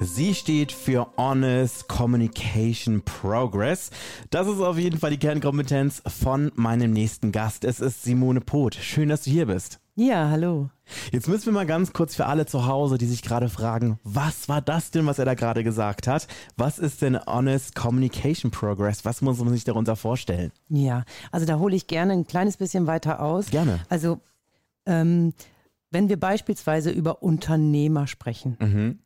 Sie steht für Honest Communication Progress. Das ist auf jeden Fall die Kernkompetenz von meinem nächsten Gast. Es ist Simone Poth. Schön, dass du hier bist. Ja, hallo. Jetzt müssen wir mal ganz kurz für alle zu Hause, die sich gerade fragen, was war das denn, was er da gerade gesagt hat? Was ist denn Honest Communication Progress? Was muss man sich darunter vorstellen? Ja, also da hole ich gerne ein kleines bisschen weiter aus. Gerne. Also, wenn wir beispielsweise über Unternehmer sprechen,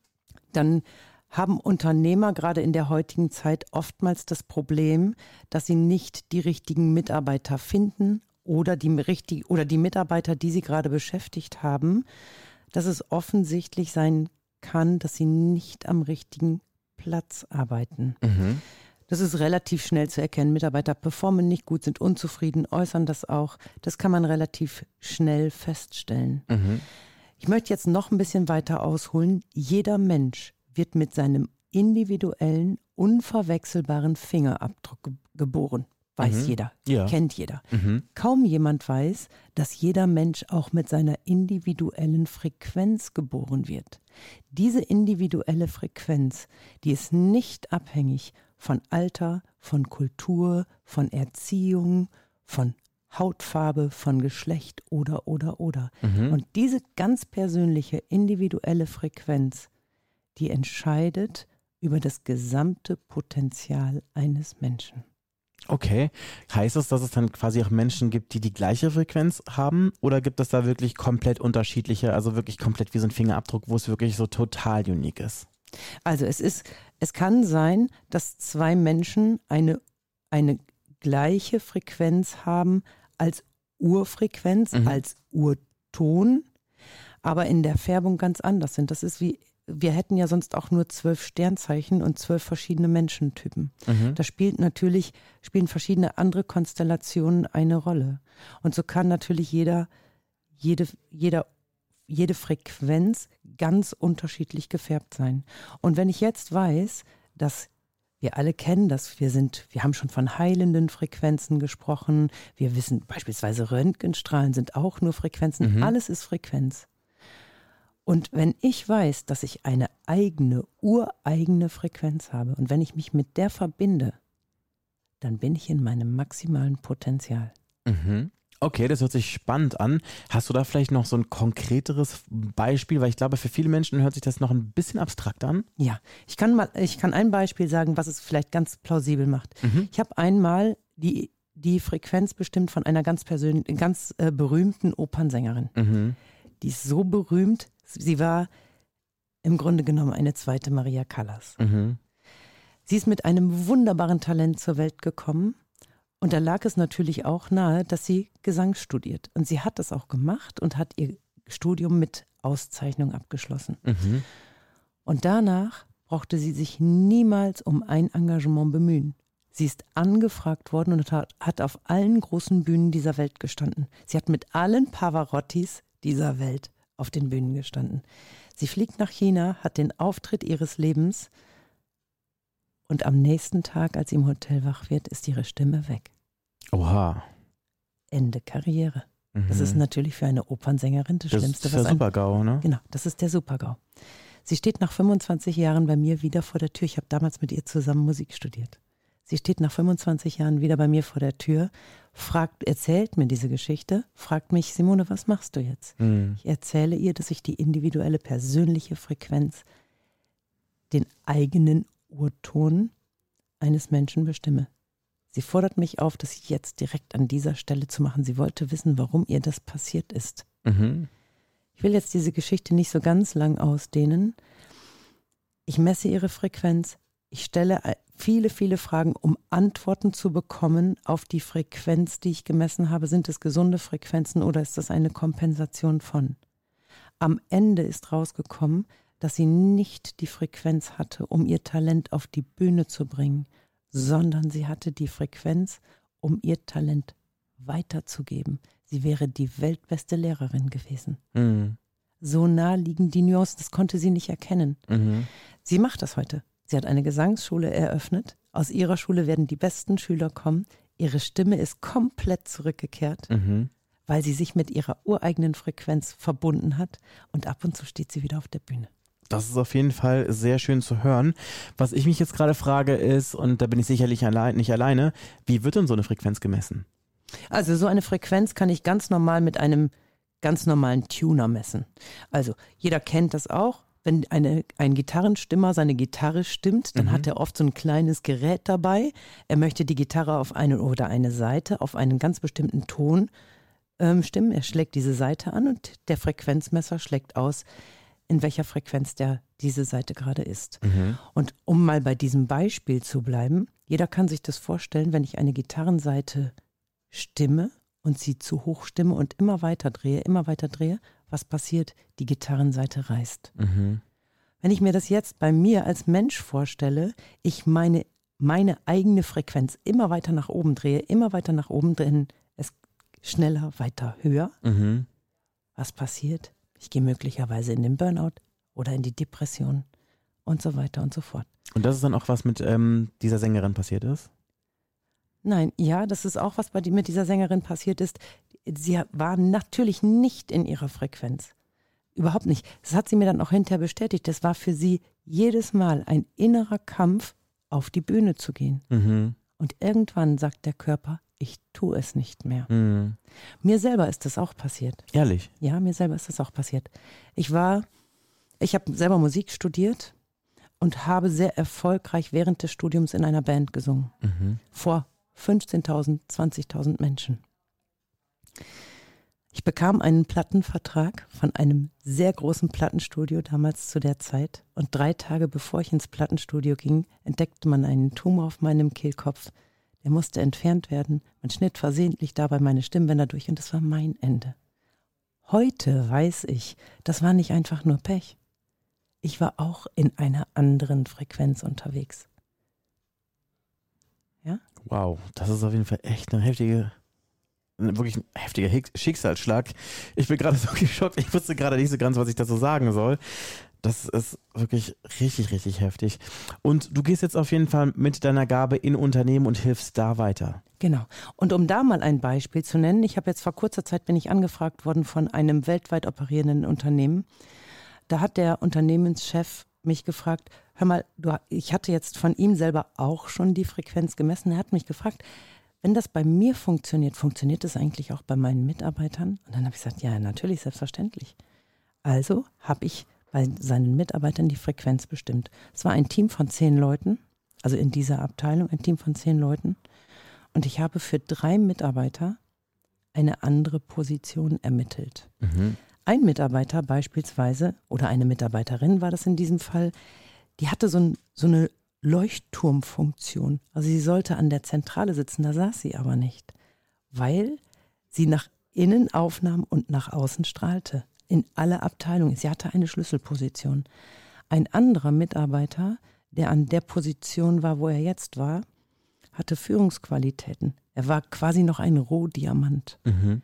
dann haben Unternehmer gerade in der heutigen Zeit oftmals das Problem, dass sie nicht die richtigen Mitarbeiter finden oder die Mitarbeiter, die sie gerade beschäftigt haben, dass es offensichtlich sein kann, dass sie nicht am richtigen Platz arbeiten. Mhm. Das ist relativ schnell zu erkennen. Mitarbeiter performen nicht gut, sind unzufrieden, äußern das auch. Das kann man relativ schnell feststellen. Mhm. Ich möchte jetzt noch ein bisschen weiter ausholen. Jeder Mensch wird mit seinem individuellen, unverwechselbaren Fingerabdruck geboren. Weiß jeder, kennt jeder. Kaum jemand weiß, dass jeder Mensch auch mit seiner individuellen Frequenz geboren wird. Diese individuelle Frequenz, die ist nicht abhängig von Alter, von Kultur, von Erziehung, von Hautfarbe, von Geschlecht oder. Und diese ganz persönliche, individuelle Frequenz, die entscheidet über das gesamte Potenzial eines Menschen. Okay. Heißt es, dass es dann quasi auch Menschen gibt, die die gleiche Frequenz haben? Oder gibt es da wirklich komplett unterschiedliche, also wirklich komplett wie so ein Fingerabdruck, wo es wirklich so total unique ist? Also es kann sein, dass zwei Menschen eine gleiche Frequenz haben als Urfrequenz, als Urton, aber in der Färbung ganz anders sind. Das ist wie, wir hätten ja sonst auch nur 12 Sternzeichen und 12 verschiedene Menschentypen. Da spielen verschiedene andere Konstellationen eine Rolle. Und so kann natürlich jede Frequenz ganz unterschiedlich gefärbt sein. Und wenn ich jetzt weiß, dass wir alle kennen das. Wir haben schon von heilenden Frequenzen gesprochen. Wir wissen beispielsweise, Röntgenstrahlen sind auch nur Frequenzen. Alles ist Frequenz. Und wenn ich weiß, dass ich eine eigene, ureigene Frequenz habe und wenn ich mich mit der verbinde, dann bin ich in meinem maximalen Potenzial. Okay, das hört sich spannend an. Hast du da vielleicht noch so ein konkreteres Beispiel? Weil ich glaube, für viele Menschen hört sich das noch ein bisschen abstrakt an. Ja, ich kann ein Beispiel sagen, was es vielleicht ganz plausibel macht. Ich habe einmal die Frequenz bestimmt von einer ganz berühmten Opernsängerin. Die ist so berühmt, sie war im Grunde genommen eine zweite Maria Callas. Sie ist mit einem wunderbaren Talent zur Welt gekommen. Und da lag es natürlich auch nahe, dass sie Gesang studiert. Und sie hat das auch gemacht und hat ihr Studium mit Auszeichnung abgeschlossen. Und danach brauchte sie sich niemals um ein Engagement bemühen. Sie ist angefragt worden und hat auf allen großen Bühnen dieser Welt gestanden. Sie hat mit allen Pavarottis dieser Welt auf den Bühnen gestanden. Sie fliegt nach China, hat den Auftritt ihres Lebens. Und am nächsten Tag, als sie im Hotel wach wird, ist ihre Stimme weg. Oha. Ende Karriere. Das ist natürlich für eine Opernsängerin das Schlimmste. Das ist der Super-GAU, ne? Genau, das ist der Super-GAU. Sie steht nach 25 Jahren bei mir wieder vor der Tür. Ich habe damals mit ihr zusammen Musik studiert. Sie steht nach 25 Jahren wieder bei mir vor der Tür, erzählt mir diese Geschichte, fragt mich, Simone, was machst du jetzt? Ich erzähle ihr, dass ich die individuelle, persönliche Frequenz, den eigenen Urton eines Menschen bestimme. Sie fordert mich auf, das jetzt direkt an dieser Stelle zu machen. Sie wollte wissen, warum ihr das passiert ist. Ich will jetzt diese Geschichte nicht so ganz lang ausdehnen. Ich messe ihre Frequenz. Ich stelle viele, viele Fragen, um Antworten zu bekommen auf die Frequenz, die ich gemessen habe. Sind es gesunde Frequenzen oder ist das eine Kompensation von? Am Ende ist rausgekommen, dass sie nicht die Frequenz hatte, um ihr Talent auf die Bühne zu bringen, sondern sie hatte die Frequenz, um ihr Talent weiterzugeben. Sie wäre die weltbeste Lehrerin gewesen. Mhm. So nah liegen die Nuancen, das konnte sie nicht erkennen. Mhm. Sie macht das heute. Sie hat eine Gesangsschule eröffnet. Aus ihrer Schule werden die besten Schüler kommen. Ihre Stimme ist komplett zurückgekehrt, weil sie sich mit ihrer ureigenen Frequenz verbunden hat. Und ab und zu steht sie wieder auf der Bühne. Das ist auf jeden Fall sehr schön zu hören. Was ich mich jetzt gerade frage ist, und da bin ich sicherlich nicht alleine, wie wird denn so eine Frequenz gemessen? Also so eine Frequenz kann ich ganz normal mit einem ganz normalen Tuner messen. Also jeder kennt das auch. Wenn ein Gitarrenstimmer seine Gitarre stimmt, dann hat er oft so ein kleines Gerät dabei. Er möchte die Gitarre auf eine oder eine Saite, auf einen ganz bestimmten Ton stimmen. Er schlägt diese Saite an und der Frequenzmesser schlägt aus, in welcher Frequenz diese Saite gerade ist. Mhm. Und um mal bei diesem Beispiel zu bleiben, jeder kann sich das vorstellen, wenn ich eine Gitarrensaite stimme und sie zu hoch stimme und immer weiter drehe, was passiert? Die Gitarrenseite reißt. Mhm. Wenn ich mir das jetzt bei mir als Mensch vorstelle, ich meine eigene Frequenz immer weiter nach oben drehe, es schneller, weiter, höher. Mhm. Was passiert? Ich gehe möglicherweise in den Burnout oder in die Depression und so weiter und so fort. Und das ist dann auch was mit dieser Sängerin passiert ist? Nein, ja, das ist auch was mit dieser Sängerin passiert ist. Sie war natürlich nicht in ihrer Frequenz. Überhaupt nicht. Das hat sie mir dann auch hinterher bestätigt. Das war für sie jedes Mal ein innerer Kampf, auf die Bühne zu gehen. Mhm. Und irgendwann sagt der Körper, ich tue es nicht mehr. Mhm. Mir selber ist das auch passiert. Ehrlich? Ja, mir selber ist das auch passiert. Ich habe selber Musik studiert und habe sehr erfolgreich während des Studiums in einer Band gesungen. Mhm. Vor 15.000, 20.000 Menschen. Ich bekam einen Plattenvertrag von einem sehr großen Plattenstudio damals zu der Zeit und 3 Tage bevor ich ins Plattenstudio ging, entdeckte man einen Tumor auf meinem Kehlkopf. Der musste entfernt werden. Man schnitt versehentlich dabei meine Stimmbänder durch und das war mein Ende. Heute weiß ich, das war nicht einfach nur Pech. Ich war auch in einer anderen Frequenz unterwegs. Ja? Wow, das ist auf jeden Fall echt wirklich ein heftiger Schicksalsschlag. Ich bin gerade so geschockt. Ich wusste gerade nicht so ganz, was ich dazu sagen soll. Das ist wirklich richtig, richtig heftig. Und du gehst jetzt auf jeden Fall mit deiner Gabe in Unternehmen und hilfst da weiter. Genau. Und um da mal ein Beispiel zu nennen, ich habe jetzt vor kurzer Zeit bin ich angefragt worden von einem weltweit operierenden Unternehmen. Da hat der Unternehmenschef mich gefragt, hör mal, ich hatte jetzt von ihm selber auch schon die Frequenz gemessen. Er hat mich gefragt, wenn das bei mir funktioniert, funktioniert das eigentlich auch bei meinen Mitarbeitern? Und dann habe ich gesagt, ja, natürlich, selbstverständlich. Also habe ich bei seinen Mitarbeitern die Frequenz bestimmt. Es war ein Team von 10 Leuten, also in dieser Abteilung ein Team von 10 Leuten. Und ich habe für 3 Mitarbeiter eine andere Position ermittelt. Mhm. Ein Mitarbeiter beispielsweise, oder eine Mitarbeiterin war das in diesem Fall, die hatte so eine Leuchtturmfunktion. Also sie sollte an der Zentrale sitzen, da saß sie aber nicht, weil sie nach innen aufnahm und nach außen strahlte. In alle Abteilungen. Sie hatte eine Schlüsselposition. Ein anderer Mitarbeiter, der an der Position war, wo er jetzt war, hatte Führungsqualitäten. Er war quasi noch ein Rohdiamant. Mhm.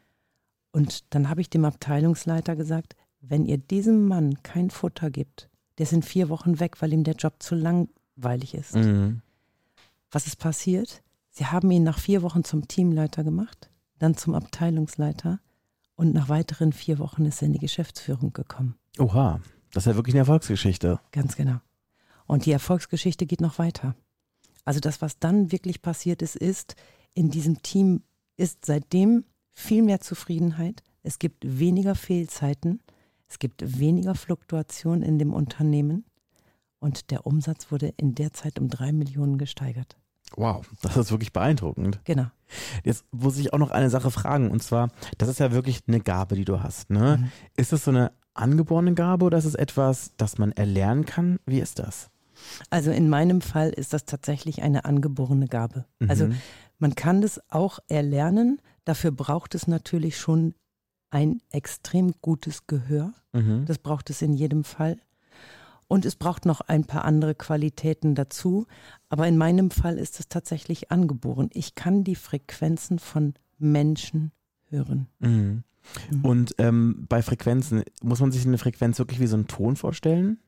Und dann habe ich dem Abteilungsleiter gesagt, wenn ihr diesem Mann kein Futter gibt, der ist in 4 Wochen weg, weil ihm der Job zu langweilig ist. Mhm. Was ist passiert? Sie haben ihn nach 4 Wochen zum Teamleiter gemacht, dann zum Abteilungsleiter und nach weiteren 4 Wochen ist er in die Geschäftsführung gekommen. Oha, das ist ja wirklich eine Erfolgsgeschichte. Ganz genau. Und die Erfolgsgeschichte geht noch weiter. Also das, was dann wirklich passiert ist, in diesem Team ist seitdem viel mehr Zufriedenheit. Es gibt weniger Fehlzeiten. Es gibt weniger Fluktuation in dem Unternehmen und der Umsatz wurde in der Zeit um 3 Millionen gesteigert. Wow, das ist wirklich beeindruckend. Genau. Jetzt muss ich auch noch eine Sache fragen und zwar, das ist ja wirklich eine Gabe, die du hast, ne? Mhm. Ist das so eine angeborene Gabe oder ist es etwas, das man erlernen kann? Wie ist das? Also in meinem Fall ist das tatsächlich eine angeborene Gabe. Mhm. Also man kann das auch erlernen, dafür braucht es natürlich schon ein extrem gutes Gehör, das braucht es in jedem Fall. Und es braucht noch ein paar andere Qualitäten dazu. Aber in meinem Fall ist es tatsächlich angeboren. Ich kann die Frequenzen von Menschen hören. Mhm. Mhm. Und bei Frequenzen, muss man sich eine Frequenz wirklich wie so einen Ton vorstellen?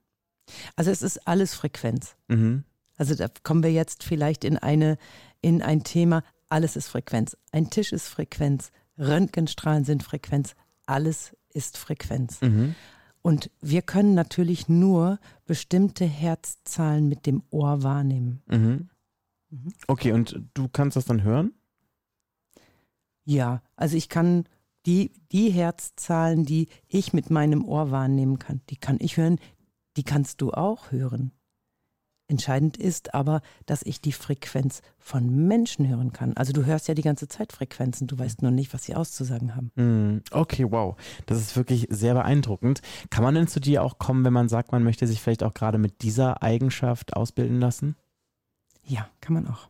Also es ist alles Frequenz. Mhm. Also da kommen wir jetzt vielleicht in ein Thema, alles ist Frequenz. Ein Tisch ist Frequenz, Röntgenstrahlen sind Frequenz, alles ist Frequenz. Mhm. Und wir können natürlich nur bestimmte Herzzahlen mit dem Ohr wahrnehmen. Mhm. Okay, und du kannst das dann hören? Ja, also ich kann die Herzzahlen, die ich mit meinem Ohr wahrnehmen kann, die kann ich hören, die kannst du auch hören. Entscheidend ist aber, dass ich die Frequenz von Menschen hören kann. Also du hörst ja die ganze Zeit Frequenzen, du weißt nur nicht, was sie auszusagen haben. Okay, wow. Das ist wirklich sehr beeindruckend. Kann man denn zu dir auch kommen, wenn man sagt, man möchte sich vielleicht auch gerade mit dieser Eigenschaft ausbilden lassen? Ja, kann man auch.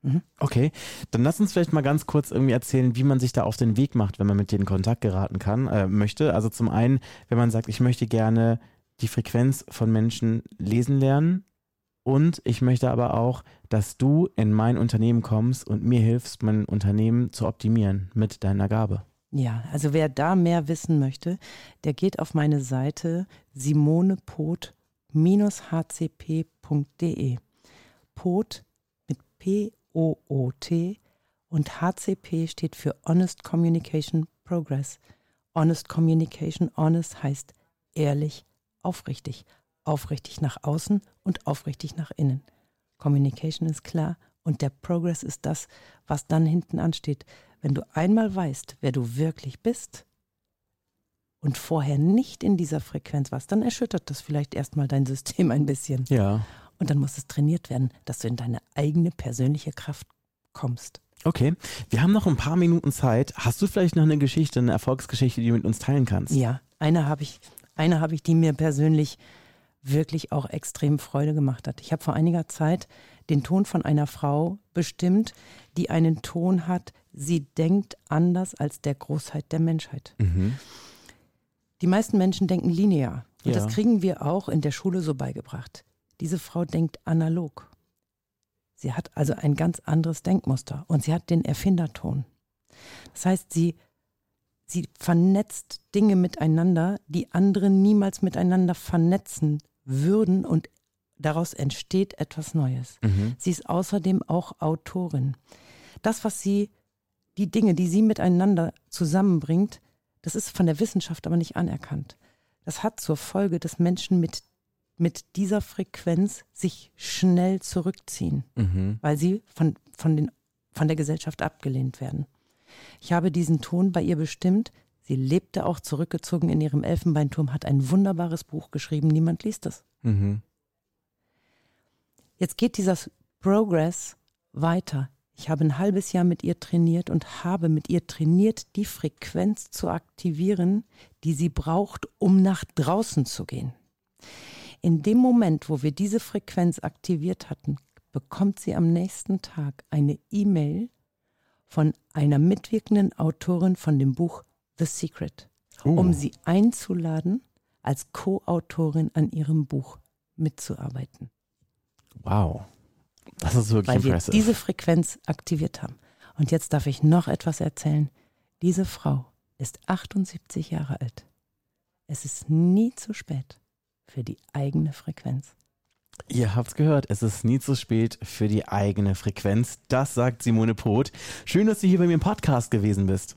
Mhm. Okay, dann lass uns vielleicht mal ganz kurz irgendwie erzählen, wie man sich da auf den Weg macht, wenn man mit dir in Kontakt geraten kann, möchte. Also zum einen, wenn man sagt, ich möchte gerne die Frequenz von Menschen lesen lernen und ich möchte aber auch, dass du in mein Unternehmen kommst und mir hilfst, mein Unternehmen zu optimieren mit deiner Gabe. Ja, also wer da mehr wissen möchte, der geht auf meine Seite simone-poth-hcp.de. Poth mit P-O-O-T und HCP steht für Honest Communication Progress. Honest Communication, honest heißt ehrlich, aufrichtig. Aufrichtig nach außen und aufrichtig nach innen. Communication ist klar und der Progress ist das, was dann hinten ansteht. Wenn du einmal weißt, wer du wirklich bist und vorher nicht in dieser Frequenz warst, dann erschüttert das vielleicht erstmal dein System ein bisschen. Ja. Und dann muss es trainiert werden, dass du in deine eigene persönliche Kraft kommst. Okay, wir haben noch ein paar Minuten Zeit. Hast du vielleicht noch eine Geschichte, eine Erfolgsgeschichte, die du mit uns teilen kannst? Ja, eine habe ich, die mir persönlich wirklich auch extrem Freude gemacht hat. Ich habe vor einiger Zeit den Ton von einer Frau bestimmt, die einen Ton hat, sie denkt anders als der Großheit der Menschheit. Mhm. Die meisten Menschen denken linear. Und ja, das kriegen wir auch in der Schule so beigebracht. Diese Frau denkt analog. Sie hat also ein ganz anderes Denkmuster und sie hat den Erfinderton. Das heißt, sie vernetzt Dinge miteinander, die andere niemals miteinander vernetzen würden und daraus entsteht etwas Neues. Mhm. Sie ist außerdem auch Autorin. Das, was die Dinge, die sie miteinander zusammenbringt, das ist von der Wissenschaft aber nicht anerkannt. Das hat zur Folge, dass Menschen mit dieser Frequenz sich schnell zurückziehen, weil sie von der Gesellschaft abgelehnt werden. Ich habe diesen Ton bei ihr bestimmt. Sie lebte auch zurückgezogen in ihrem Elfenbeinturm, hat ein wunderbares Buch geschrieben. Niemand liest es. Mhm. Jetzt geht dieser Progress weiter. Ich habe ein halbes Jahr mit ihr trainiert und habe mit ihr trainiert, die Frequenz zu aktivieren, die sie braucht, um nach draußen zu gehen. In dem Moment, wo wir diese Frequenz aktiviert hatten, bekommt sie am nächsten Tag eine E-Mail von einer mitwirkenden Autorin von dem Buch The Secret, um sie einzuladen, als Co-Autorin an ihrem Buch mitzuarbeiten. Wow, das ist wirklich impressive. Weil wir diese Frequenz aktiviert haben. Und jetzt darf ich noch etwas erzählen. Diese Frau ist 78 Jahre alt. Es ist nie zu spät für die eigene Frequenz. Ihr habt's gehört, es ist nie zu spät für die eigene Frequenz. Das sagt Simone Poth. Schön, dass du hier bei mir im Podcast gewesen bist.